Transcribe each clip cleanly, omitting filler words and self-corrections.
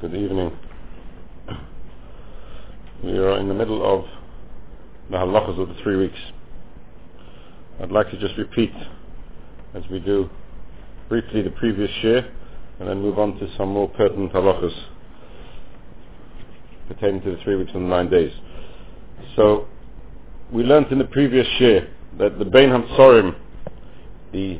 Good evening. We are in the middle of the halachas of the 3 weeks. I'd like to just repeat, as we do, briefly the previous year, and then move on to some more pertinent halachas pertaining to the 3 weeks and the 9 days. So, we learnt in the previous year that the Bein Hamtzorim, the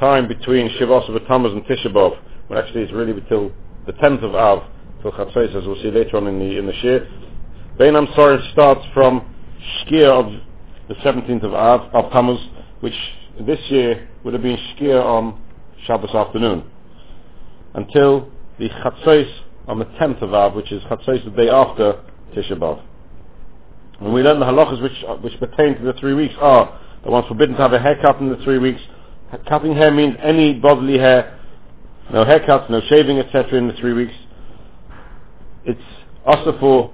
time between Shivas of Tammuz and Tisha B'Av, well, actually it's really till the 10th of Av, till Chatzos, as we'll see later on in the Shir. Bein Hamtzorim starts from Shkia of the 17th of Av, of Tammuz, which this year would have been Shkia on Shabbos afternoon, until the Chatzos on the 10th of Av, which is Chatzos the day after Tisha B'Av. And we learn the halachas which pertain to the 3 weeks are that one's forbidden to have a haircut in the 3 weeks. Cutting hair means any bodily hair, no haircuts, no shaving, etc. in the 3 weeks. It's also for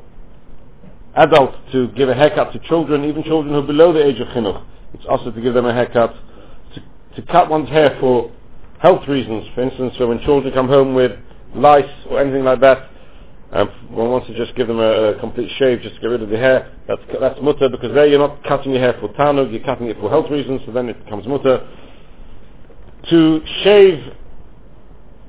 adults to give a haircut to children, even children who are below the age of chinuch. It's also to give them a haircut. To cut one's hair for health reasons, for instance, so when children come home with lice or anything like that, and one wants to just give them a complete shave just to get rid of the hair, that's mutter, because there you're not cutting your hair for tanug, you're cutting it for health reasons, so then it becomes mutter. To shave,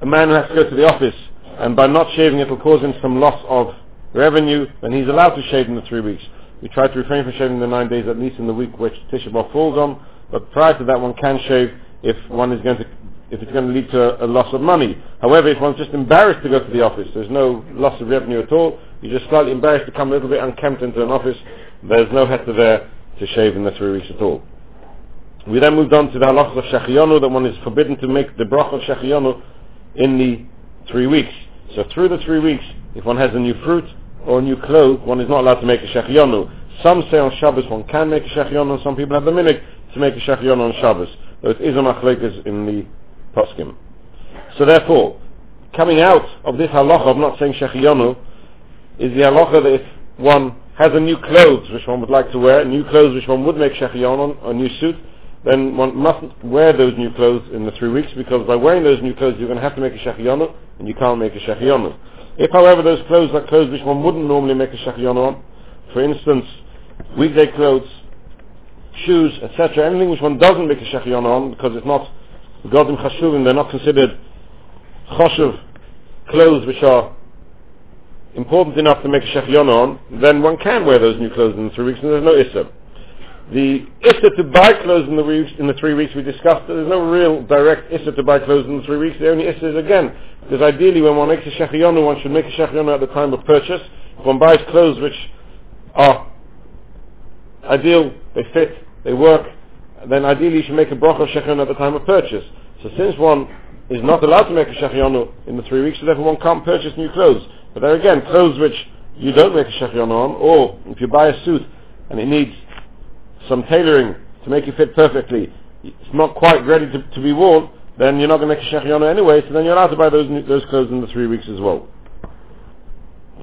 a man who has to go to the office, and by not shaving it will cause him some loss of revenue, then he's allowed to shave in the 3 weeks. We try to refrain from shaving the 9 days, at least in the week which Tisha B'Av falls on, but prior to that one can shave if it's going to lead to a loss of money. However, if one's just embarrassed to go to the office, there's no loss of revenue at all, you're just slightly embarrassed to come a little bit unkempt into an office, there's no heter there to shave in the 3 weeks at all. We then moved on to the halachas of Shekhyonu, that one is forbidden to make the bracha of Shekhyonu in the 3 weeks. So through the 3 weeks, if one has a new fruit or a new cloak, one is not allowed to make a Shekhyonu. Some say on Shabbos one can make a Shekhyonu, and some people have the minhag to make a Shekhyonu on Shabbos, though it is a machlekas in the Poskim. So therefore, coming out of this halacha of not saying Shekhyonu is the halacha that if one has a new clothes which one would like to wear, new clothes which one would make Shekhyonu, a new suit, then one mustn't wear those new clothes in the 3 weeks, because by wearing those new clothes you're going to have to make a Shekhyonu, and you can't make a Shekhyonu. If however those clothes are clothes which one wouldn't normally make a Shekhyonu on, for instance weekday clothes, shoes, etc., anything which one doesn't make a Shekhyonu on because it's not Godim Chashuvim, they're not considered Choshuv clothes which are important enough to make a Shekhyonu on, then one can wear those new clothes in the 3 weeks and there's no Issa. The Issa to buy clothes in the 3 weeks we discussed, there's no real direct Issa to buy clothes in the 3 weeks, the only Issa is again, because ideally when one makes a Shekhyonu, one should make a Shekhyonu at the time of purchase. If one buys clothes which are ideal, they fit, they work, then ideally you should make a bracha of Shekhyonu at the time of purchase. So since one is not allowed to make a Shekhyonu in the 3 weeks, so therefore one can't purchase new clothes. But there again, clothes which you don't make a Shekhyonu on, or if you buy a suit and it needs some tailoring to make it fit perfectly, it's not quite ready to be worn, then you're not going to make a Shekhyonu anyway, so then you're allowed to buy those clothes in the 3 weeks as well.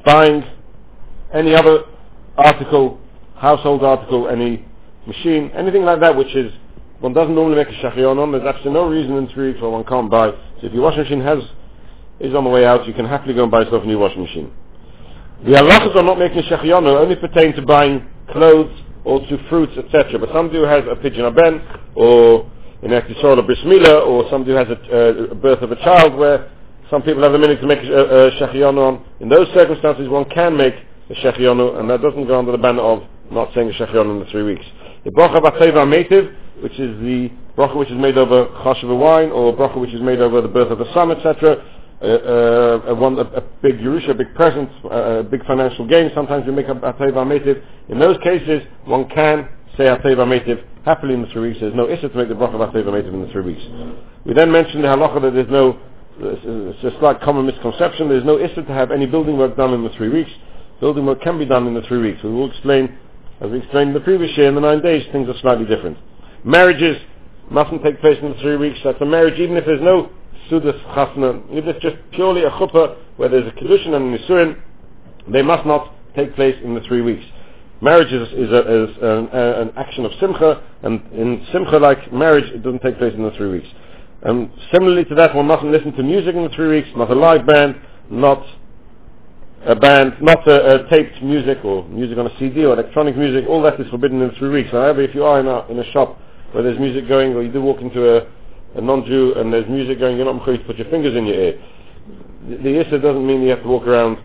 Buying any other article, household article, any machine, anything like that which is one doesn't normally make a Shekhyonu on, there's absolutely no reason in 3 weeks where one can't buy. So if your washing machine is on the way out, you can happily go and buy yourself a new washing machine. The halachas are not making Shekhyonu only pertain to buying clothes or to fruits, etc. But somebody who has a pigeon aben, or in Yisrael a bris milah, or somebody who has a birth of a child, where some people have the minhag to make a Shekhyonu on, in those circumstances one can make a Shekhyonu, and that doesn't go under the banner of not saying a Shekhyonu in the 3 weeks. The bracha of Teva HaMetiv, which is the bracha which is made over chosh of a wine, or bracha which is made over the birth of a son, etc., a big yerusha, a big present, a big financial gain, sometimes we make a Teva HaMetiv. In those cases, one can say a Teva HaMetiv happily in the 3 weeks. There's no issue to make the bracha of Teva HaMetiv in the 3 weeks. We then mentioned the halacha that it's a slight common misconception, there's no issue to have any building work done in the 3 weeks. Building work can be done in the 3 weeks. We will explain, as we explained in the previous year, in the 9 days, things are slightly different. Marriages mustn't take place in the 3 weeks. That's a marriage, even if there's no Sudas Chasna, even if it's just purely a chuppah, where there's a Kiddushin and a Nisurin, they must not take place in the 3 weeks. Marriage is an action of Simcha, and in Simcha-like marriage, it doesn't take place in the 3 weeks. And similarly to that, one mustn't listen to music in the 3 weeks, not a live band, not a band, not taped music or music on a CD or electronic music. All that is forbidden in 3 weeks. However, if you are in a shop where there's music going, or you do walk into a non-Jew and there's music going, you're not mechayiv to put your fingers in your ear. The issur doesn't mean you have to walk around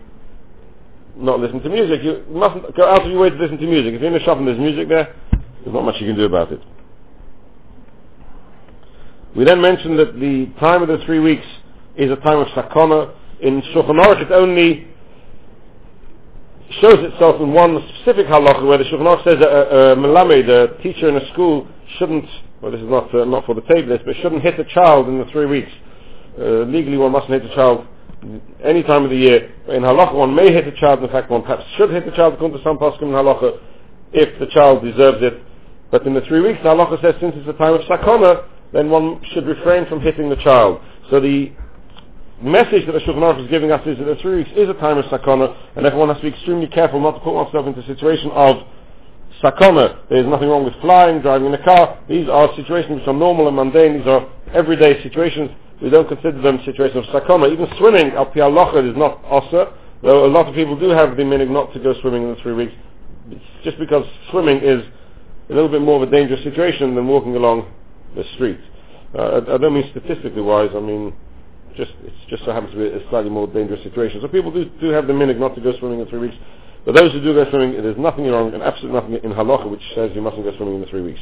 not listen to music. You mustn't go out of your way to listen to music. If you're in a shop and there's music there, there's not much you can do about it. We then mentioned that the time of the 3 weeks is a time of Sakona. In Shulchan Aruch, it only shows itself in one specific halacha, where the Shulchan Aruch says a melamed, a teacher in a school, shouldn't, well, this is not for the table list, but shouldn't hit a child in the 3 weeks. Legally, one mustn't hit a child any time of the year. In halacha, one may hit a child. In fact, one perhaps should hit a child, according to some pasuk in halacha, if the child deserves it. But in the 3 weeks, the halacha says, since it's a time of Sakona, then one should refrain from hitting the child. So the message that the Shulchan Aruch is giving us is that the 3 weeks is a time of Sakona, and everyone has to be extremely careful not to put oneself into a situation of Sakona. There is nothing wrong with flying, driving in a car. These are situations which are normal and mundane. These are everyday situations. We don't consider them situations of Sakona. Even swimming, al pi halacha, is not osa, though a lot of people do have the meaning not to go swimming in the 3 weeks. It's just because swimming is a little bit more of a dangerous situation than walking along the street. I don't mean statistically wise, I mean it just so happens to be a slightly more dangerous situation. So people do have the minhag not to go swimming in 3 weeks. But those who do go swimming, there's nothing wrong, and absolutely nothing in halacha which says you mustn't go swimming in the 3 weeks.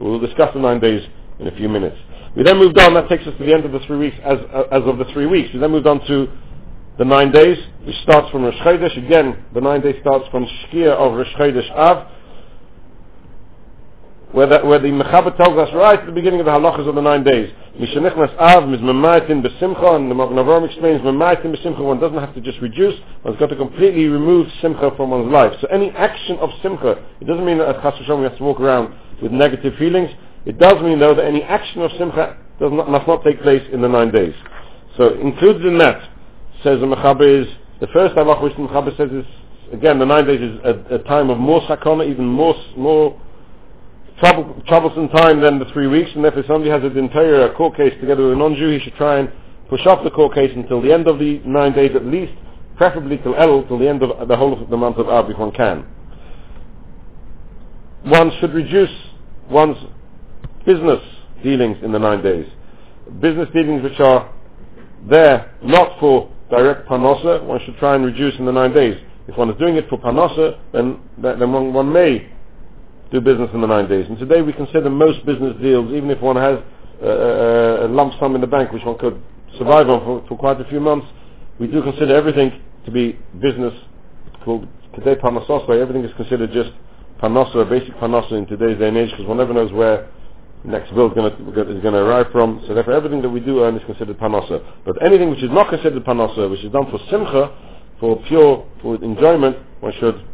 We'll discuss the 9 days in a few minutes. We then moved on, that takes us to the end of the 3 weeks, as of the 3 weeks. We then moved on to the 9 days, which starts from Rosh Chodesh. Again, the 9 days starts from Shkia of Rosh Chodesh Av, where the Mechaber tells us right at the beginning of the halachas of the 9 days. Mishenichnas Av, Mema'atin Besimcha, and the Magen Avraham explains, Mema'atin Besimcha, one doesn't have to just reduce, one's got to completely remove Simcha from one's life. So any action of Simcha, it doesn't mean that at Chatzos we have to walk around with negative feelings. It does mean, though, that any action of Simcha must not take place in the 9 days. So included in that, says the Mechaber, is the first halach which the Mechaber says is, again, the 9 days is a time of more Sakona, even more troublesome time than the 3 weeks, and therefore if somebody has an entire court case together with a non-Jew, he should try and push off the court case until the end of the 9 days at least, preferably till Elul, till the end of the whole of the month of Av if one can. One should reduce one's business dealings in the 9 days. Business dealings which are there not for direct panosa, one should try and reduce in the 9 days. If one is doing it for panosa, then one may do business in the 9 days. And today we consider most business deals, even if one has a lump sum in the bank which one could survive on for quite a few months, we do consider everything to be business. Called today panasos, everything is considered just panosa, basic panosa in today's day and age, because one never knows where next bill is going to arrive from. So therefore everything that we do earn is considered panosa. But anything which is not considered panosa, which is done for simcha, for enjoyment, one should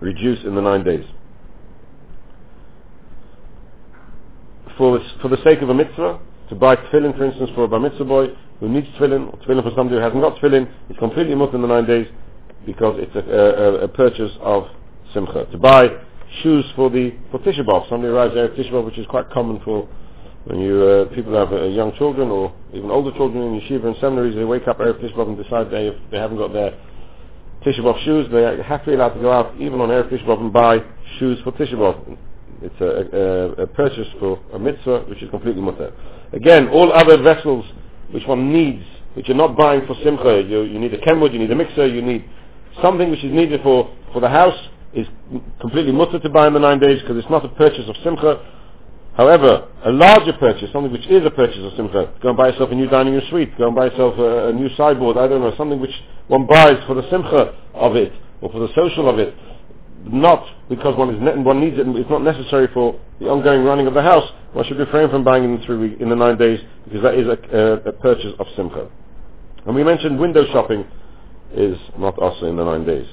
reduce in the 9 days. For the sake of a mitzvah, to buy tefillin, for instance, for a bar mitzvah boy who needs tefillin, or tefillin for somebody who hasn't got tefillin, it's completely mutter in the 9 days because it's a purchase of simcha. To buy shoes for Tisha B'Av, somebody arrives there at Tisha B'Av, which is quite common for when you people have young children or even older children in yeshiva and seminaries. They wake up erev Tisha B'Av and decide if they haven't got their Tisha B'Av shoes, they have to be allowed to go out even on erev Tisha B'Av and buy shoes for Tisha B'Av. It's a purchase for a mitzvah which is completely mutter. Again, all other vessels which one needs, which you're not buying for simcha, you need a kenwood, you need a mixer, you need something which is needed for the house, is completely mutter to buy in the 9 days because it's not a purchase of simcha. However, a larger purchase, something which is a purchase of simcha, go and buy yourself a new dining room suite, go and buy yourself a new sideboard, I don't know, something which one buys for the simcha of it or for the social of it, not because one needs it and it's not necessary for the ongoing running of the house, one should refrain from buying in the 9 days because that is a purchase of simcha. And we mentioned window shopping is not also in the 9 days.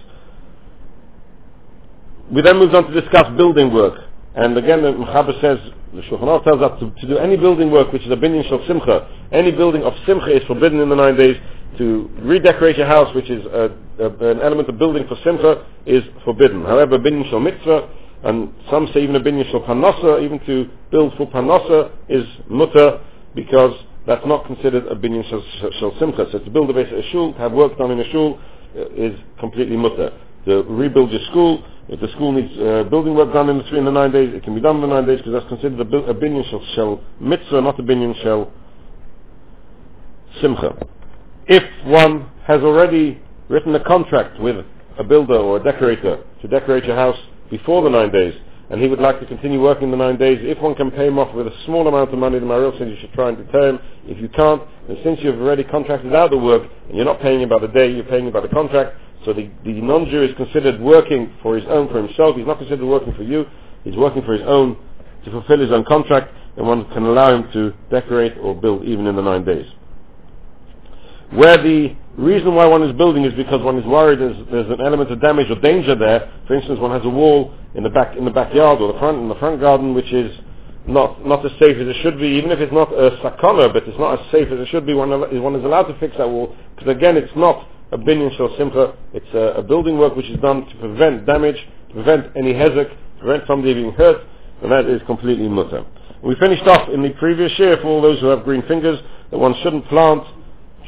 We then moved on to discuss building work, and again the Mechaber says, the Shulchan Aruch tells us to do any building work which is a binyan shel simcha. Any building of simcha is forbidden in the 9 days. To redecorate your house, which is an element of building for simcha, is forbidden. However, binyan shel mitzvah, and some say even a binyan shel panosa, even to build for panosa, is mutter, because that's not considered a binyan shel simcha. So to build a shul, to have work done in a shul, is completely mutter. To rebuild your school, if the school needs building work done in the 9 days, it can be done in the 9 days, because that's considered a binyan shel mitzvah, not a binyan shel simcha. If one has already written a contract with a builder or a decorator to decorate your house before the 9 days, and he would like to continue working the 9 days, if one can pay him off with a small amount of money, then my real sense you should try and deter him. If you can't, then since you've already contracted out the work, and you're not paying him by the day, you're paying him by the contract, so the non-Jew is considered working for himself. He's not considered working for you. He's working for his own, to fulfill his own contract, and one can allow him to decorate or build even in the 9 days. Where the reason why one is building is because one is worried there's an element of damage or danger there. For instance, one has a wall in the backyard or in the front garden, which is not as safe as it should be. Even if it's not a sakona, but it's not as safe as it should be, one is allowed to fix that wall, because again, it's not a binyan shel simcha. It's a building work which is done to prevent damage, to prevent any hezek, to prevent somebody being hurt, and that is completely mutter. We finished off in the previous year, for all those who have green fingers, that one shouldn't plant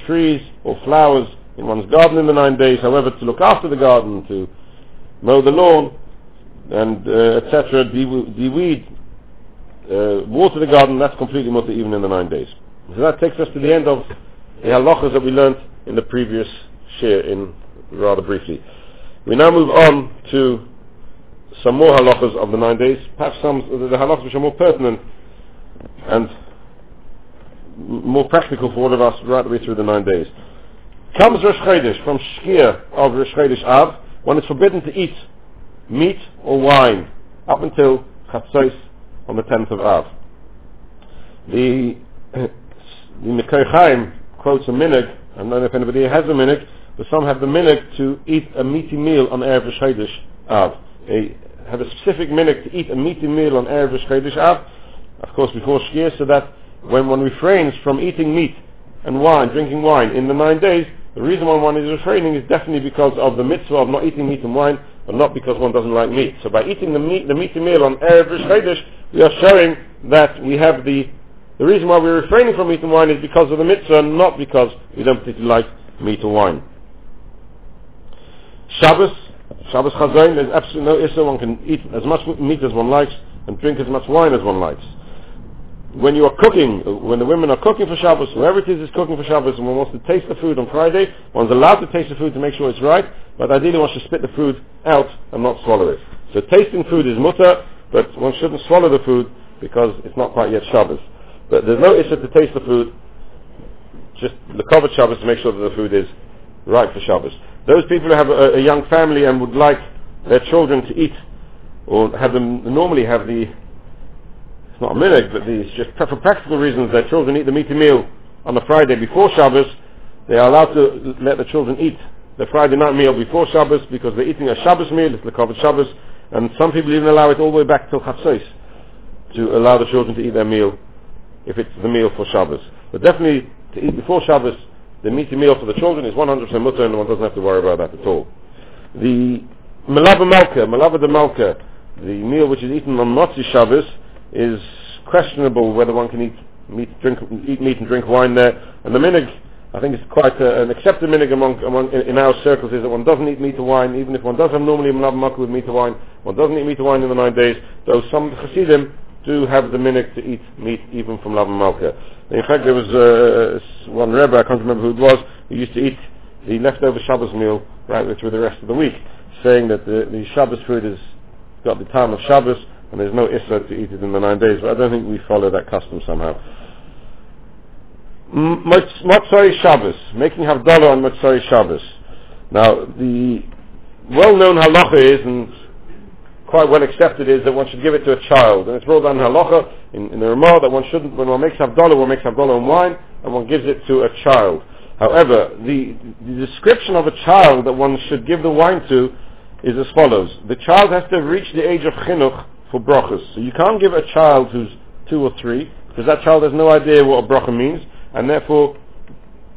trees or flowers in one's garden in the 9 days. However, to look after the garden, to mow the lawn, and etc., de-weed, water the garden, that's completely mutter even in the 9 days. So that takes us to the end of the halachas that we learnt in the previous shir, in rather briefly. We now move on to some more halachas of the 9 days, perhaps some of the halachas which are more pertinent and more practical for all of us right the way through the 9 days. Comes Rosh Chodesh, from Shkia of Rosh Chodesh Av, one is forbidden to eat meat or wine up until Chatzos on the 10th of Av. The Mikei Chaim quotes a minhag. I don't know if anybody has a minhag, but some have the minhag to eat a meaty meal on Erev Rosh Chodesh Av. They have a specific minhag to eat a meaty meal on Erev Rosh Chodesh Av, of course before Shkia, so that when one refrains from eating meat and wine, drinking wine in the 9 days, the reason why one is refraining is definitely because of the mitzvah of not eating meat and wine, but not because one doesn't like meat. So by eating the meaty meal on Erev Rosh Chodesh, we are showing that we have the reason why we're refraining from meat and wine is because of the mitzvah, not because we don't particularly like meat or wine. Shabbos Chazon, there's absolutely no issue. One can eat as much meat as one likes and drink as much wine as one likes. When you are cooking, when the women are cooking for Shabbos, whoever it is cooking for Shabbos, and one wants to taste the food on Friday, one's allowed to taste the food to make sure it's right, but ideally one should spit the food out and not swallow it. So tasting food is mutter, but one shouldn't swallow the food because it's not quite yet Shabbos. But there's no issue to taste the food, just the Kavod Shabbos to make sure that the food is right for Shabbos. Those people who have a young family and would like their children to eat, or have them normally have the, it's not a minhag, but it's just for practical reasons, their children eat the meaty meal on the Friday before Shabbos. They are allowed to let the children eat the Friday night meal before Shabbos, because they're eating a Shabbos meal, it's the Kavod Shabbos, and some people even allow it all the way back till Chasois to allow the children to eat their meal if it's the meal for Shabbos. But definitely to eat before Shabbos the meaty meal for the children is 100% mutter, and one doesn't have to worry about that at all. The Melave Malka, the meal which is eaten on Motzei Shabbos, is questionable whether one can eat meat and drink wine there. And the minhag, I think, is quite an accepted minhag among in our circles, is that one doesn't eat meat or wine, even if one does have normally a Melave Malka with meat or wine. One doesn't eat meat or wine in the 9 days, though some Hasidim do have the minhag to eat meat even from Melave Malka. In fact, there was one Rebbe, I can't remember who it was, who used to eat the leftover Shabbos meal right through the rest of the week, saying that the Shabbos food has got the time of Shabbos, and there's no issur to eat it in the 9 days, but I don't think we follow that custom somehow. Motzei Shabbos, making havdalah on Motzei Shabbos. Now, the well-known halacha is, and quite well accepted is, that one should give it to a child, and it's brought down in halacha in the Ramah that one shouldn't. When one makes havdalah on wine, and one gives it to a child. However, the description of a child that one should give the wine to is as follows: the child has to reach the age of chinuch for brachas. So you can't give a child who's 2 or 3, because that child has no idea what a bracha means, and therefore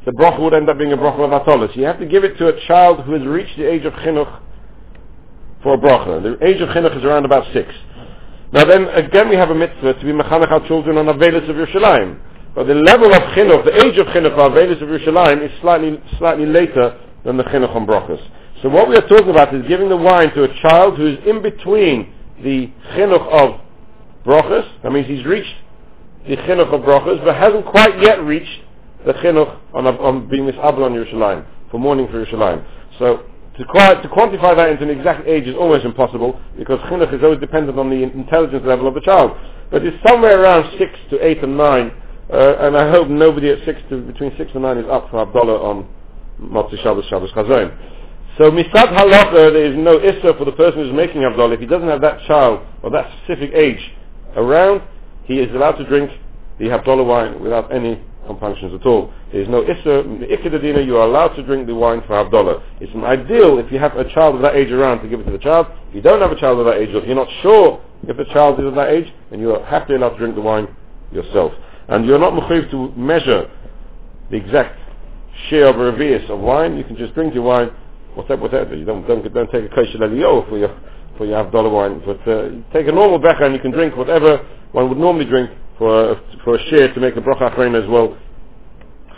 the bracha would end up being a bracha of atolos. So you have to give it to a child who has reached the age of chinuch for a bracha. The age of chinuch is around about 6. Now then, again, we have a mitzvah to be mechanech our children on Avelis of Yerushalayim. But the level of chinuch, the age of chinuch of Avelis of Yerushalayim, is slightly later than the chinuch and brachos. So what we are talking about is giving the wine to a child who is in between the chinuch of brachos, that means he's reached the chinuch of brachos, but hasn't quite yet reached the chinuch on being misabel on Yerushalayim, for mourning for Yerushalayim. So to quantify that into an exact age is always impossible, because chinuch is always dependent on the intelligence level of the child. But it's somewhere around 6 to 8 and 9, and I hope nobody at between 6 and 9 is up for Abdullah on Motzei Shabbos, Shabbos Chazon. So misad halacha, there is no issa for the person who's making Abdullah. If he doesn't have that child or that specific age around, he is allowed to drink the Abdullah wine without any compunctions at all. There is no issa. In the Ikadadina, you are allowed to drink the wine for Abdullah. It's an ideal if you have a child of that age around to give it to the child. If you don't have a child of that age, or if you're not sure if the child is of that age, then you are happily allowed to drink the wine yourself. And you're not mechuyev to measure the exact share of revius of wine. You can just drink your wine, whatever. You don't take a kosher leliyo for your Abdullah wine, but take a normal becher and you can drink whatever one would normally drink for a share to make a bracha achreina as well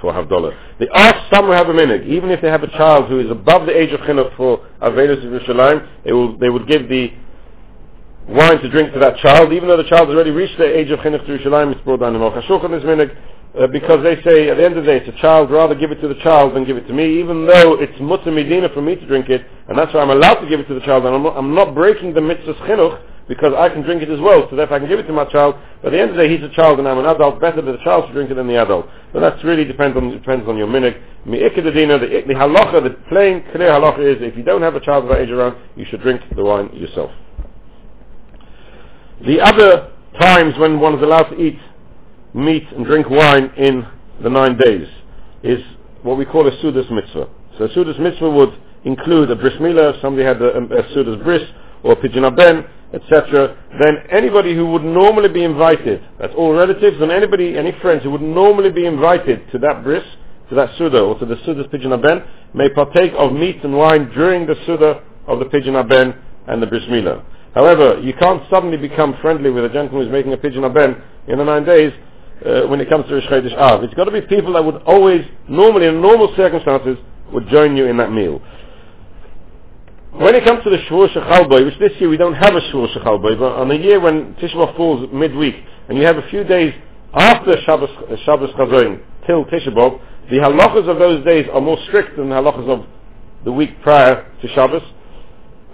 for Havdalah. They ask some who have a minig, even if they have a child who is above the age of chinuch for Avelus of Yerushalayim, they will give the wine to drink to that child, even though the child has already reached the age of chinuch to Yerushalayim. It's brought down in Mocha Shulchan this minig, because they say at the end of the day, it's a child, rather give it to the child than give it to me, even though it's mutter medina for me to drink it, and that's why I'm allowed to give it to the child, and I'm not breaking the mitzvah's chinuch, because I can drink it as well, so therefore I can give it to my child. But at the end of the day, he's a child and I'm an adult. Better that the child should drink it than the adult. But that really depends on your minig. The halacha, the plain clear halacha is, if you don't have a child of that age around, you should drink the wine yourself. The other times when one is allowed to eat meat and drink wine in the 9 days is what we call a Sudas Mitzvah. So a Sudas Mitzvah would include a bris milah, if somebody had a Sudas bris, or a pigeon aben, etc. Then anybody who would normally be invited, that's all relatives, and any friends who would normally be invited to that bris, to that suda, or to the suda's pigeon aben, may partake of meat and wine during the suda of the pigeon aben and the bris milah. However, you can't suddenly become friendly with a gentleman who's making a pigeon aben in the 9 days when it comes to Rosh Chodesh Av. It's got to be people that would always, normally in normal circumstances, would join you in that meal. When it comes to the Shavua Shechal Bo, which this year we don't have a Shavua Shechal Bo, but on a year when Tisha B'Av falls midweek, and you have a few days after Shabbos Chazon till Tisha B'Av, the halachas of those days are more strict than the halachas of the week prior to Shabbos.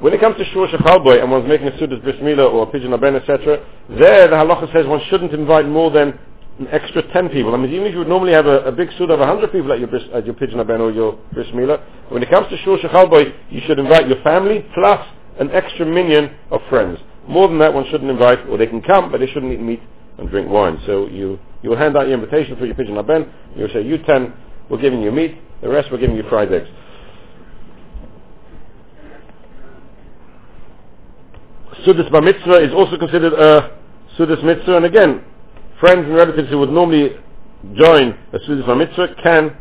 When it comes to Shavua Shechal Bo, and one's making a Sudas Bris Milah or a Pigeon Aben, etc., there the halacha says one shouldn't invite more than an extra 10 people. I mean, even if you would normally have a big suda of 100 people at your pigeon aben or your bris milah, when it comes to Shavua Shechal Bo, you should invite your family plus an extra minion of friends. More than that, one shouldn't invite, or they can come, but they shouldn't eat meat and drink wine. So you will hand out your invitation for your pigeon aben. You will say, you 10, we're giving you meat, the rest we're giving you fried eggs. Sudas Mitzvah is also considered a Sudas Mitzvah, and again, friends and relatives who would normally join a Sudas Mitzvah can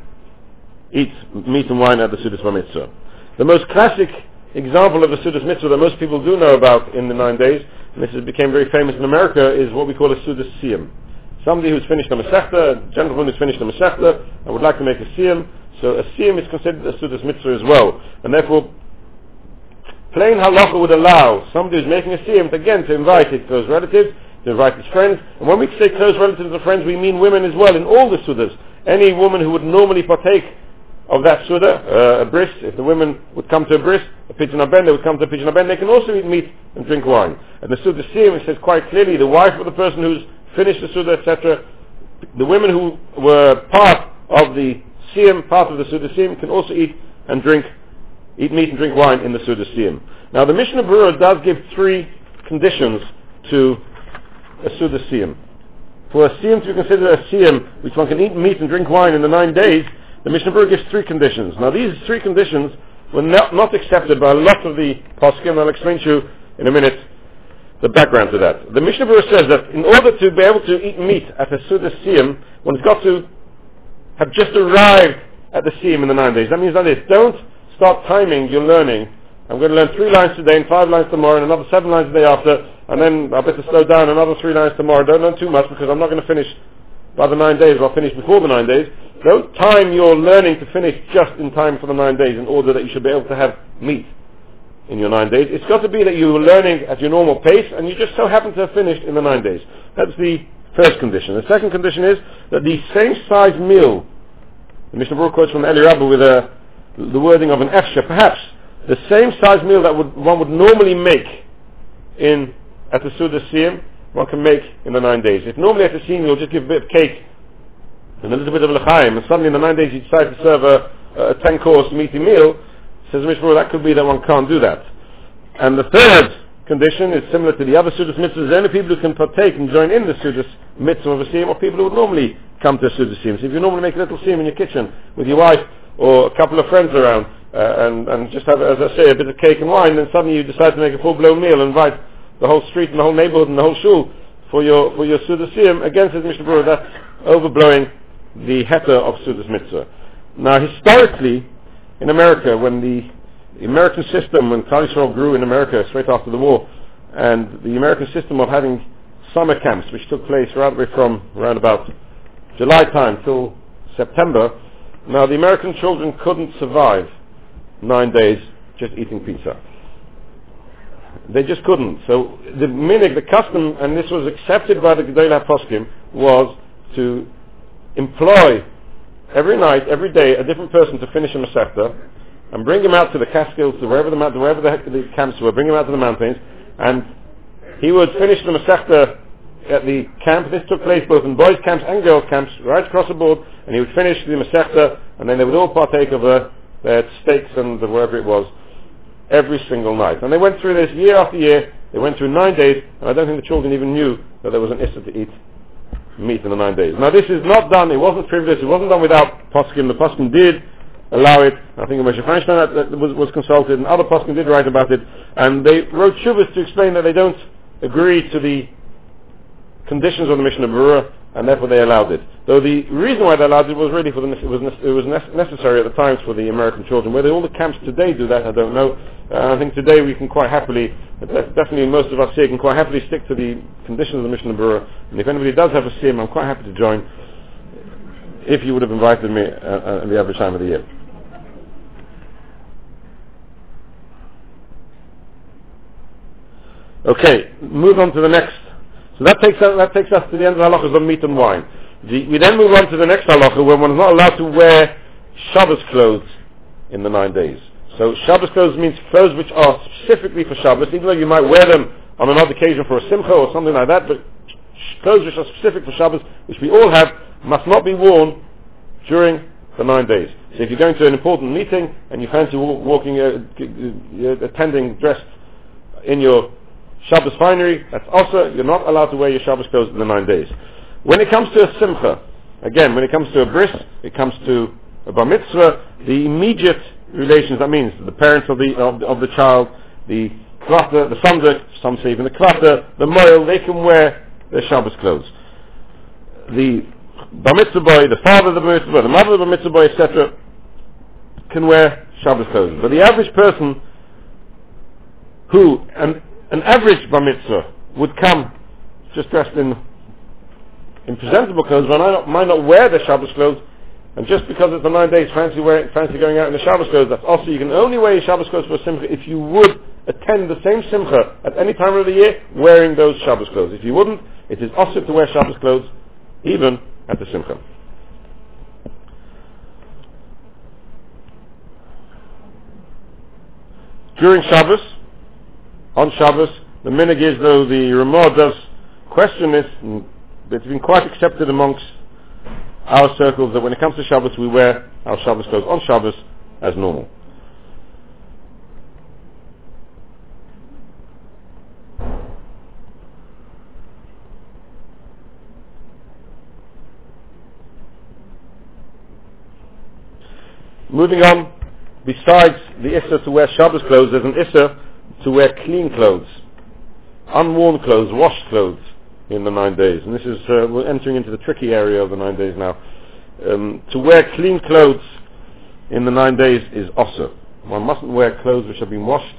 eat meat and wine at the Sudas Mitzvah. The most classic example of a Sudas Mitzvah that most people do know about in the 9 days, and this became very famous in America, is what we call a Seudas Siyum. Somebody who's finished the Mesechta, a gentleman who's finished the Mesechta, and would like to make a Siyum, so a Siyum is considered a Sudas Mitzvah as well. And therefore, plain halacha would allow somebody who's making a Siyum, again, to invite his close relatives, to invite his friends, and when we say close relatives and friends, we mean women as well in all the sudas. Any woman who would normally partake of that suda, a bris, if the women would come to a bris, a pigeon aben, they would come to a pigeon aben, they can also eat meat and drink wine. And the Sudas Siyum, it says quite clearly, the wife of the person who's finished the suda, etc., the women who were part of the siyum, part of the Sudas Siyum, can also eat meat and drink wine in the Sudas Siyum. Now the Mishnah Berurah does give 3 conditions to a Sudas Siyum. For a Siyum to be considered a Siyum, which one can eat meat and drink wine in the 9 days, the Mishnah Berurah gives 3 conditions. Now these 3 conditions were not accepted by a lot of the poskim, and I'll explain to you in a minute the background to that. The Mishnah Berurah says that in order to be able to eat meat at a Sudas Siyum, one's got to have just arrived at the Siyum in the 9 days. That means that is, don't start timing your learning. I'm going to learn 3 lines today and 5 lines tomorrow and another 7 lines the day after, and then I better slow down another 3 lines tomorrow. Don't learn too much because I'm not going to finish by the 9 days, or I'll finish before the 9 days. Don't time your learning to finish just in time for the 9 days in order that you should be able to have meat in your 9 days. It's got to be that you're learning at your normal pace and you just so happen to have finished in the 9 days. That's the first condition. The second condition is that the same size meal, the Mishnah Berurah quotes from Eli Rabba with the wording of an efsha, perhaps the same size meal that one would normally make at the Seudas Siyum, one can make in the 9 days. If normally at the Siyum you'll just give a bit of cake and a little bit of l'chaim, and suddenly in the 9 days you decide to serve a 10-course meaty meal, says Mishnah Berurah, that could be that one can't do that. And the third condition is similar to the other Sudas Mitzvahs. Only people who can partake and join in the Sudas Mitzvah of a Siyum are people who would normally come to a Sudas Siyum. So if you normally make a little Siyum in your kitchen with your wife or a couple of friends around and just have, as I say, a bit of cake and wine, then suddenly you decide to make a full-blown meal and invite the whole street and the whole neighborhood and the whole shul for your Sudas Siyum, again says Mishnah Berurah, that's overblowing the heter of Sudas Mitzvah. Now historically in America, when the American system, when Klal Yisrael grew in America straight after the war, and the American system of having summer camps, which took place right away from around about July time till September, now the American children couldn't survive 9 days just eating pizza. They just couldn't. So the custom, and this was accepted by the Gedolei HaPoskim, was to employ every night, every day, a different person to finish a Mesechta, and bring him out to the Catskills, to wherever the heck the camps were, bring him out to the mountains, and he would finish the Mesechta at the camp. This took place both in boys' camps and girls' camps, right across the board, and he would finish the Mesechta, and then they would all partake of their steaks and whatever it was, every single night. And they went through this year after year. They went through 9 days, and I don't think the children even knew that there was an issa to eat meat in the 9 days. Now this is not done, it wasn't frivolous, it wasn't done without Poskim. The Poskim did allow it. I think Moshe Feinstein was consulted, and other Poskim did write about it, and they wrote shuvas to explain that they don't agree to the conditions of the Mishnah Berurah, and therefore they allowed it. Though the reason why they allowed it was really necessary at the times for the American children. Whether all the camps today do that, I don't know. I think today we can quite happily, definitely most of us here can quite happily stick to the conditions of the Mishnah Berurah. And if anybody does have a Siyum, I'm quite happy to join, if you would have invited me at the average time of the year. Okay, move on to the next. So that takes us to the end of the halachas on meat and wine. We then move on to the next halacha, when one is not allowed to wear Shabbos clothes in the 9 days. So Shabbos clothes means clothes which are specifically for Shabbos, even though you might wear them on another occasion for a simcha or something like that, but clothes which are specific for Shabbos, which we all have, must not be worn during the 9 days. So if you're going to an important meeting and you fancy attending dressed in your Shabbos finery, that's also, you're not allowed to wear your Shabbos clothes in the 9 days. When it comes to a simcha, again, when it comes to a bris, it comes to a bar mitzvah, the immediate relations, that means the parents of the child, the klata, the samzer, some say even the klata, the moil, they can wear their Shabbos clothes. The bar mitzvah boy, the father of the bar mitzvah boy, the mother of the bar mitzvah boy, etc., can wear Shabbos clothes. But the average person who, an average bar mitzvah would come just dressed in presentable clothes, but might not wear the Shabbos clothes, and just because it's the 9 days, fancy going out in the Shabbos clothes, that's also, you can only wear your Shabbos clothes for a simcha if you would attend the same simcha at any time of the year wearing those Shabbos clothes. If you wouldn't, it is also to wear Shabbos clothes even at the simcha. During Shabbos, on Shabbos, the minhag is, though the Ramah does question this, and it's been quite accepted amongst our circles that when it comes to Shabbos we wear our Shabbos clothes on Shabbos as normal. Moving on, besides the issa to wear Shabbos clothes, there's an issa to wear clean clothes, unworn clothes, washed clothes in the 9 days. And this is, we're entering into the tricky area of the 9 days now. To wear clean clothes in the 9 days is osur. One mustn't wear clothes which have been washed,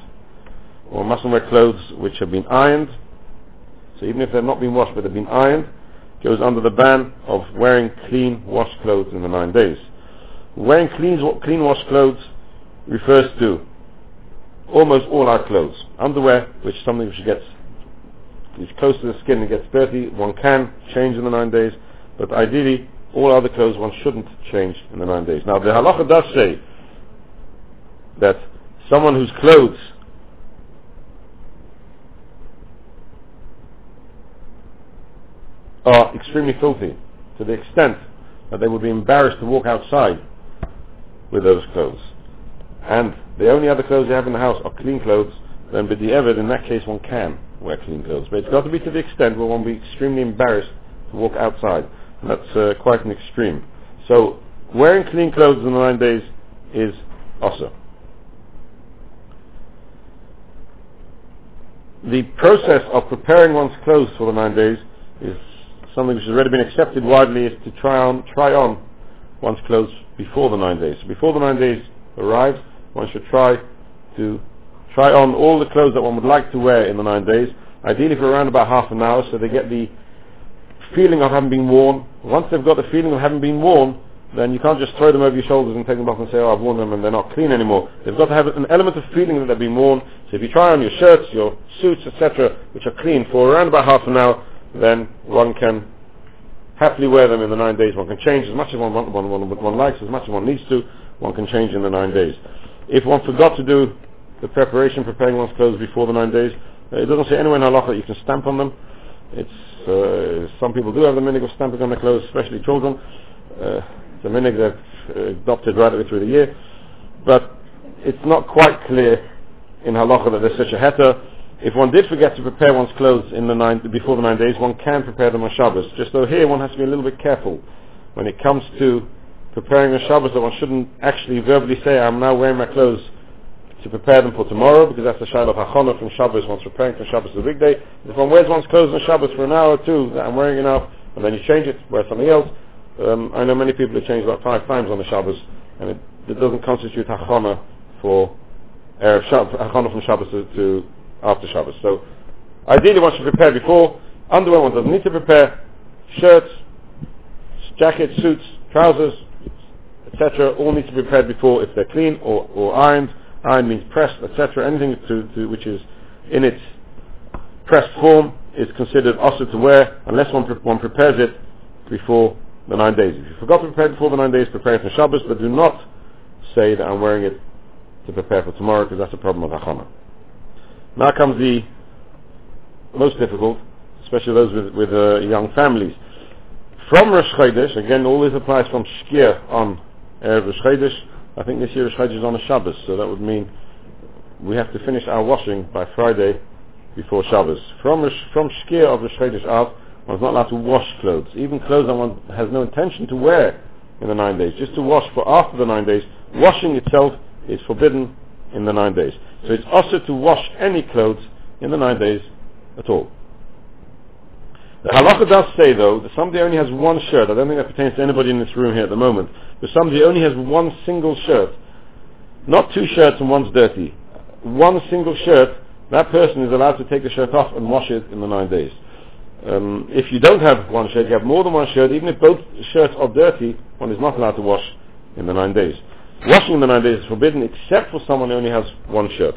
or mustn't wear clothes which have been ironed. So even if they've not been washed but they've been ironed, goes under the ban of wearing clean washed clothes in the 9 days. Wearing clean washed clothes refers to almost all our clothes. Underwear, which is something which gets is close to the skin and gets dirty, one can change in the 9 days, but ideally all other clothes one shouldn't change in the 9 days. Now the halacha does say that someone whose clothes are extremely filthy to the extent that they would be embarrassed to walk outside with those clothes, and the only other clothes they have in the house are clean clothes, then b'di'evad in that case one can wear clean clothes, but it's got to be to the extent where one will be extremely embarrassed to walk outside, and that's quite an extreme. So wearing clean clothes in the 9 days is also the process of preparing one's clothes for the 9 days is something which has already been accepted widely, is to try on one's clothes before the 9 days. So before the 9 days arrives, one should try on all the clothes that one would like to wear in the 9 days, ideally for around about half an hour, so they get the feeling of having been worn. Once they've got the feeling of having been worn, then you can't just throw them over your shoulders and take them off and say, oh, I've worn them and they're not clean anymore. They've got to have an element of feeling that they've been worn. So if you try on your shirts, your suits, etc., which are clean for around about half an hour, then one can happily wear them in the 9 days. One can change as much as one likes, as much as one needs to. One can change in the 9 days. If one forgot to do the preparing one's clothes before the 9 days, it doesn't say anywhere in halacha that you can stamp on them. It's some people do have the minhag of stamping on their clothes, especially children. It's a minhag that's adopted right away through the year, but it's not quite clear in halacha that there's such a heter. If one did forget to prepare one's clothes before the 9 days, one can prepare them on Shabbos. Just though here one has to be a little bit careful when it comes to preparing on Shabbos, that one shouldn't actually verbally say, I'm now wearing my clothes to prepare them for tomorrow, because that's the shayla of hachana from Shabbos. One's preparing for Shabbos the big day. If one wears one's clothes on Shabbos for an hour or two, that I'm wearing enough, and then you change it, wear something else. I know many people have changed about 5 times on the Shabbos, and it doesn't constitute hachana for hachana from Shabbos to after Shabbos. So ideally one should prepare before. Underwear one doesn't need to prepare. Shirts, jackets, suits, trousers, etc., all need to be prepared before if they're clean or ironed. Iron means pressed, etc. Anything which is in its pressed form is considered also to wear, unless one prepares it before the 9 days. If you forgot to prepare before the 9 days, prepare it for Shabbos, but do not say that I'm wearing it to prepare for tomorrow, because that's a problem of hachana. Now comes the most difficult, especially those with young families. From Rosh Chodesh, again, all this applies from Shkia on Erev Rosh Chodesh. I think this year Rosh Chodesh is on a Shabbos, so that would mean we have to finish our washing by Friday before Shabbos. From Shkia of Rosh Chodesh Av, one's not allowed to wash clothes, even clothes that one has no intention to wear in the 9 days, just to wash for after the 9 days. Washing itself is forbidden in the 9 days. So it's also to wash any clothes in the 9 days at all. The halacha does say, though, that somebody only has one shirt. I don't think that pertains to anybody in this room here at the moment, but somebody only has one single shirt, not 2 shirts and one's dirty. One single shirt, that person is allowed to take the shirt off and wash it in the 9 days. If you don't have one shirt, you have more than one shirt, even if both shirts are dirty, one is not allowed to wash in the 9 days. Washing in the 9 days is forbidden, except for someone who only has one shirt.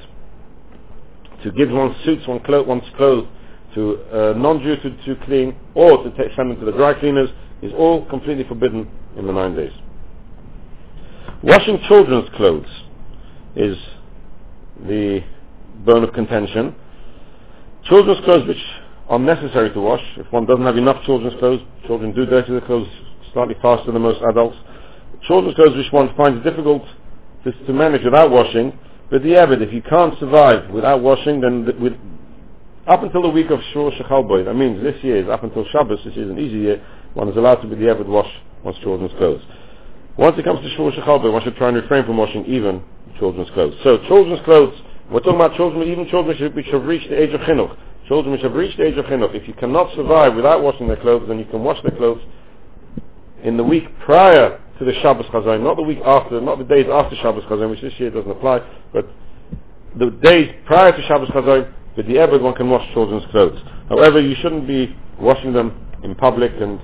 To give one's suits, one's clothes to non-Jew to clean, or to send them to the dry cleaners, is all completely forbidden in the 9 days. Washing children's clothes is the bone of contention. Children's clothes which are necessary to wash. If one doesn't have enough children's clothes, children do dirty their clothes slightly faster than most adults. Children's clothes which one finds difficult to manage without washing, but the avid, if you can't survive without washing, then up until the week of Shavua Shechal Bo, that means this year is up until Shabbos, this is an easy year, one is allowed to be the avid wash one's children's clothes. Once it comes to Shavua Shechal Bo, one should try and refrain from washing even children's clothes. So children's clothes, we're talking about children, even children which have reached the age of chinuch. Children which have reached the age of chinuch, if you cannot survive without washing their clothes, then you can wash their clothes in the week prior to the Shabbos Chazon, not the week after, not the days after Shabbos Chazon, which this year doesn't apply, but the days prior to Shabbos Chazon, with the Ebed one can wash children's clothes. However, you shouldn't be washing them in public and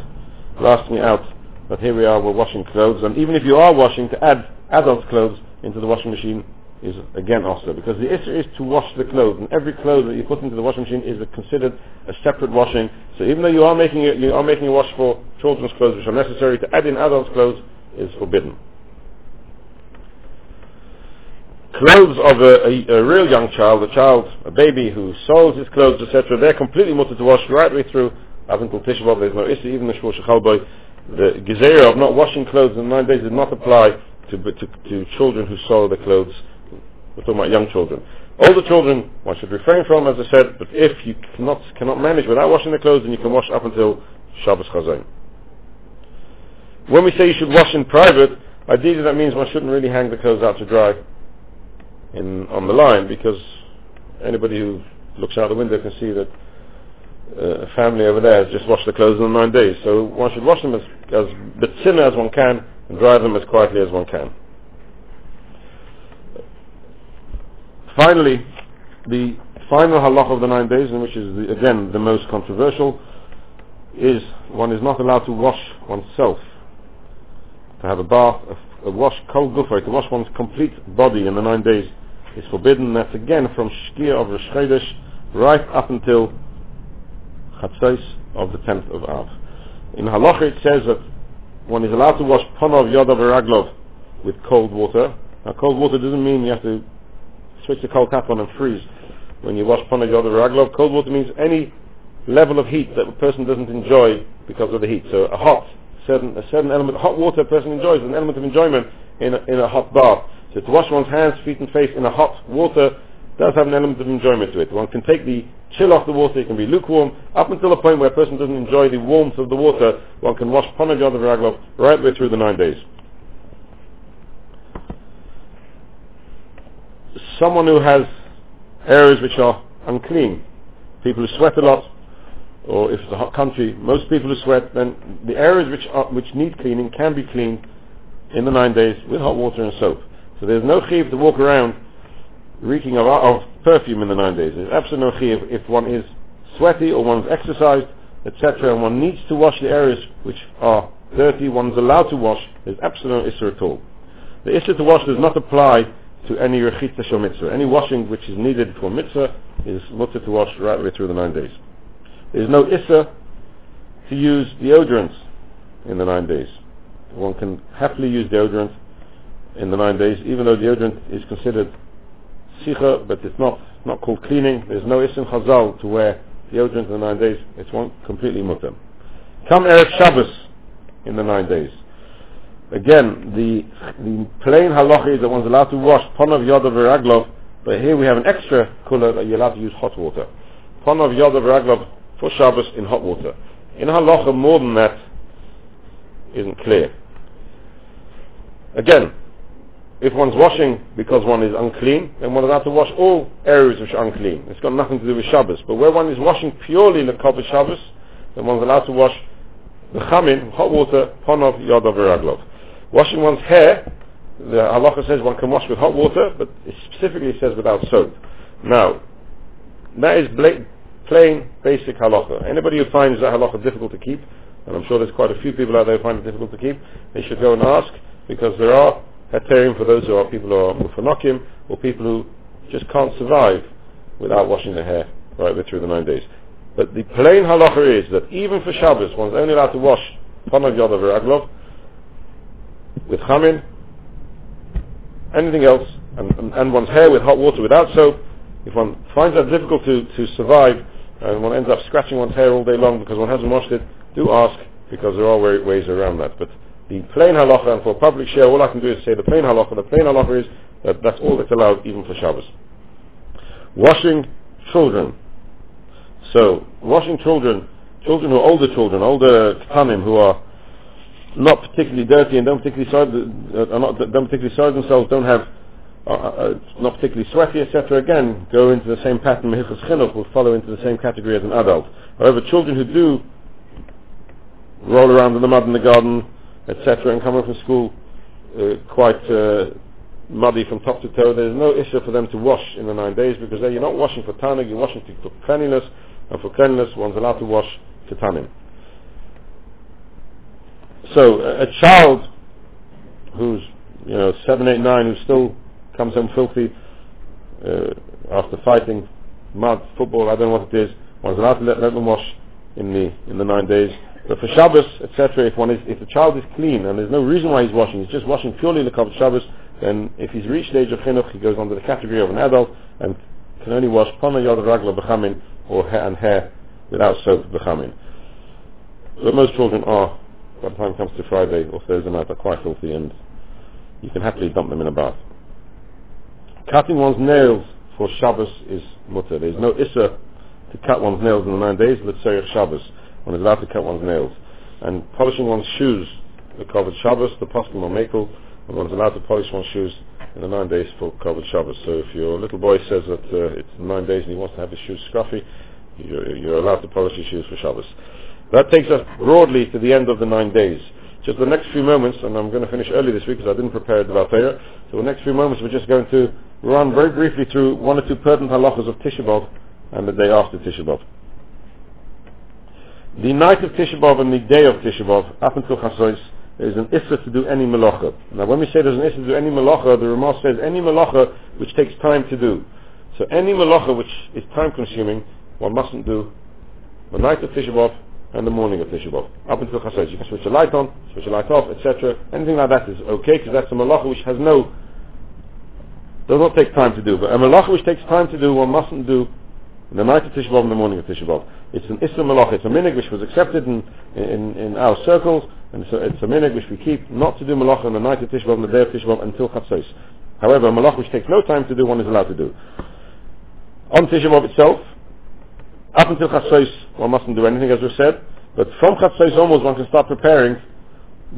last me out. But here we are, we're washing clothes, and even if you are washing, to add adult clothes into the washing machine is again also, because the issue is to wash the clothes, and every clothes that you put into the washing machine is considered a separate washing. So even though you are making a wash for children's clothes, which are necessary, to add in adult clothes is forbidden. Clothes of a real young child, a baby who soils his clothes, etc., they're completely mutter to wash right way through up until Tisha B'Av. There's no issue, even the Shavua Shechal Bo. The gezerah of not washing clothes in 9 days did not apply to children who soil their clothes. We're talking about young children. Older children, one should refrain from, as I said, but if you cannot manage without washing the clothes, then you can wash up until Shabbos Chazon. When we say you should wash in private, ideally that means one shouldn't really hang the clothes out to dry on the line, because anybody who looks out the window can see that a family over there has just washed the clothes in 9 days. So one should wash them as betzina as one can and dry them as quietly as one can. Finally, the final halach of the 9 days, and which is again the most controversial, is one is not allowed to wash oneself, to have a bath, a wash, kol gufay, to wash one's complete body in the 9 days is forbidden. That's again from Shkia of Rosh Chodesh right up until Chatzos of the 10th of Av. In halacha it says that one is allowed to wash Panov Yodov Raglov with cold water. Now, cold water doesn't mean you have to switch the cold tap on and freeze when you wash Panov Yodov Raglov. Cold water means any level of heat that a person doesn't enjoy because of the heat. So a certain element, hot water a person enjoys, an element of enjoyment in a hot bath. So to wash one's hands, feet and face in a hot water does have an element of enjoyment to it. One can take the chill off the water, it can be lukewarm, up until a point where a person doesn't enjoy the warmth of the water. One can wash Ponav Yodav Raglov right way through the 9 days. Someone who has areas which are unclean, people who sweat a lot, or if it's a hot country, most people who sweat, then the areas which need cleaning can be cleaned in the 9 days with hot water and soap. So there's no chiyuv to walk around reeking of perfume in the 9 days. There's absolutely no chiyuv if one is sweaty or one's exercised, etc., and one needs to wash the areas which are dirty, one's allowed to wash. There's absolutely no issur at all. The issur to wash does not apply to any rechitza shel mitzvah. Any washing which is needed for mitzvah is mutter to wash right way through the 9 days. There's no issur to use deodorants in the 9 days. One can happily use deodorant in the 9 days, even though deodorant is considered sicha, but it's not called cleaning. There's no issur in Chazal to wear deodorant in the 9 days. It's one completely mutter. Come Erev Shabbos in the 9 days. Again, the plain halacha is that one's allowed to wash Ponav Yodav Raglov, but here we have an extra kula that you're allowed to use hot water. Ponav Yodav Raglov for Shabbos in hot water. In halacha more than that isn't clear. Again, if one's washing because one is unclean, then one is allowed to wash all areas which are unclean. It's got nothing to do with Shabbos. But where one is washing purely in the Kavod Shabbos, then one's allowed to wash the Chamin, hot water, Panov Yodov Raglov. Washing one's hair, the halacha says one can wash with hot water, but it specifically says without soap. Now, that is plain, basic halacha. Anybody who finds that halacha difficult to keep, and I'm sure there's quite a few people out there who find it difficult to keep, they should go and ask, because there are heterim for those who are people who are mufanakim, or people who just can't survive without washing their hair right way through the 9 days. But the plain halacha is that even for Shabbos, one's only allowed to wash Ponav Yodav Raglov with chamin, anything else, and one's hair with hot water without soap. If one finds that difficult to survive, and one ends up scratching one's hair all day long because one hasn't washed it, do ask, because there are ways around that. But the plain halacha, and for public share, all I can do is say the plain halacha is that that's all that's allowed even for Shabbos. Washing children. So, washing children who are older Ketanim, who are not particularly dirty and don't particularly side themselves, not particularly sweaty, etc., again, go into the same pattern, mehichas chinuch, will follow into the same category as an adult. However, children who do roll around in the mud in the garden, etc., and come home from school quite muddy from top to toe, there's no issue for them to wash in the 9 days, because there you're not washing for tanig, you're washing for cleanliness, and for cleanliness one's allowed to wash ketanim. So a child who's 7, 8, 9, who still comes home filthy after fighting mud, football, I don't know what it is. One's allowed to let them wash in the 9 days. But for Shabbos, etc., if the child is clean and there's no reason why he's washing, he's just washing purely the Kavod Shabbos, then if he's reached the age of chinuch, he goes under the category of an adult and can only wash Panov Yodov Raglov b'chamin, or hair without soap b'chamin. But most children are, by the time it comes to Friday or Thursday night, are quite filthy, and you can happily dump them in a bath. Cutting one's nails for Shabbos is mutter. There's no issa to cut one's nails in the 9 days, let's say of Shabbos. One is allowed to cut one's nails. And polishing one's shoes, the Kavod Shabbos, the Poskim or Mekel, and one's allowed to polish one's shoes in the 9 days for Kavod Shabbos. So if your little boy says that it's 9 days and he wants to have his shoes scruffy, you're allowed to polish his shoes for Shabbos. That takes us broadly to the end of the 9 days. Just the next few moments, and I'm going to finish early this week because I didn't prepare the Vatayra, so the next few moments we're just going to run very briefly through one or two pertinent halachas of Tisha B'Av and the day after Tisha B'Av. The night of Tisha B'Av and the day of Tisha B'Av, up until Chasois, there is an issa to do any melacha. Now when we say there's an issa to do any melacha, the Ramah says any melacha which takes time to do. So any melacha which is time consuming, one mustn't do the night of Tisha B'Av and the morning of Tisha B'Av, up until Chasois. You can switch a light on, switch a light off, etc. Anything like that is okay, because that's a melacha which does not take time to do. But a melacha which takes time to do, one mustn't do in the night of Tisha B'Av and the morning of Tisha B'Av. It's an Isra Malach. It's a minig which was accepted in our circles, and so it's a minig which we keep, not to do Malach on the night of Tisha B'Av and the day of Tisha B'Av until Chatzos. However, a Malach which takes no time to do, one is allowed to do. On Tisha B'Av itself, up until Chatzos, one mustn't do anything, as we said, but from Chatzos onwards one can start preparing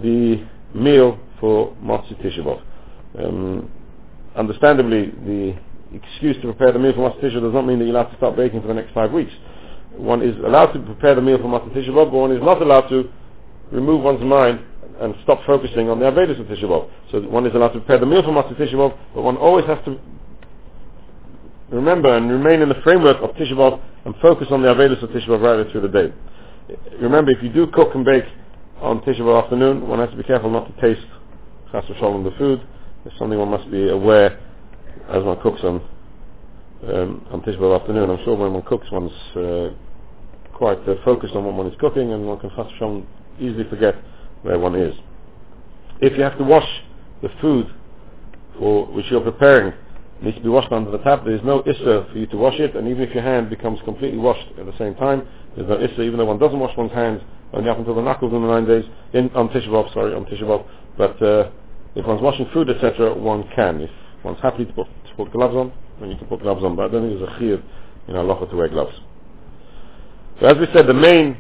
the meal for Motzei Tisha B'Av. Understandably, the excuse to prepare the meal for Motzei Tisha B'Av does not mean that you're allowed to start baking for the next 5 weeks. One is allowed to prepare the meal for Motzei Tisha B'Av, but one is not allowed to remove one's mind and stop focusing on the Avedus of Tisha B'Av. So one is allowed to prepare the meal for Motzei Tisha B'Av, but one always has to remember and remain in the framework of Tisha B'Av and focus on the Avedus of Tisha B'Av right through the day. Remember, if you do cook and bake on Tisha B'Av afternoon, one has to be careful not to taste Chas v'Shalom the food. It's something one must be aware as one cooks on Tisha B'Av afternoon. I'm sure when one cooks, one's quite focused on what one is cooking, and one can easily forget where one is. If you have to wash the food for which you're preparing, it needs to be washed under the tap. There is no issa for you to wash it, and even if your hand becomes completely washed at the same time, there's no issa, even though one doesn't wash one's hands only up until the knuckles in the 9 days on Tisha B'Av. But if one's washing food, etc., one can. If one's happy to put gloves on, then you can put gloves on. But I don't think there's a chiyuv in halacha to wear gloves. So as we said, the main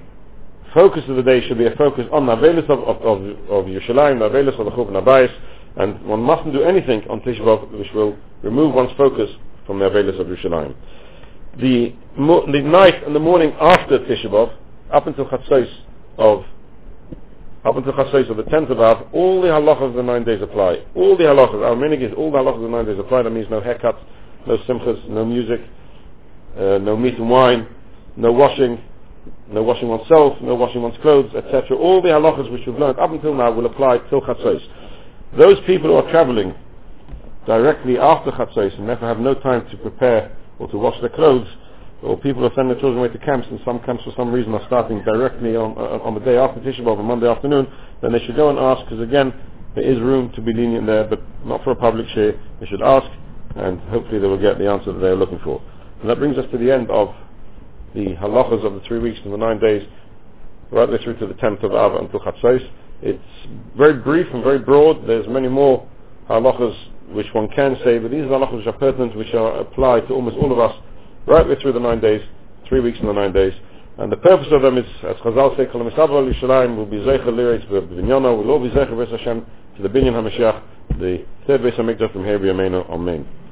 focus of the day should be a focus on the Avelus of Yerushalayim, the Avelus of the Churban Habayis, and one mustn't do anything on Tisha B'Av which will remove one's focus from the Avelus of Yerushalayim. The night and the morning after Tisha B'Av, up until Chatzos of the 10th of Av, all the halachas of the 9 days apply. All the halachas, our minig is all the halachas of the 9 days apply. That means no haircuts, no simchas, no music, no meat and wine, no washing oneself, no washing one's clothes, etc. All the halachas which we've learned up until now will apply till Chatzos. Those people who are travelling directly after Chatzos and therefore have no time to prepare or to wash their clothes, or people who are sending their children away to camps, and some camps for some reason are starting directly on the day after Tisha B'Av on Monday afternoon, then they should go and ask, because again, there is room to be lenient there, but not for a public share. They should ask, and hopefully they will get the answer that they are looking for. And that brings us to the end of the halachas of the 3 weeks and the 9 days, right way through to the 10th of Av until Chatzos. It's very brief and very broad. There's many more halachas which one can say, but these are halachas which are pertinent, which are applied to almost all of us right way through the 9 days, 3 weeks and the 9 days. And the purpose of them is, as Chazal say, Kol HaMisabah Yerushalayim will be Zeicher Liretz B'Vinyana, will all be Zeicher B'Es Hashem to the Binyan HaMashiach, the third Beis HaMikdash from here, B'Yameinu, Amen.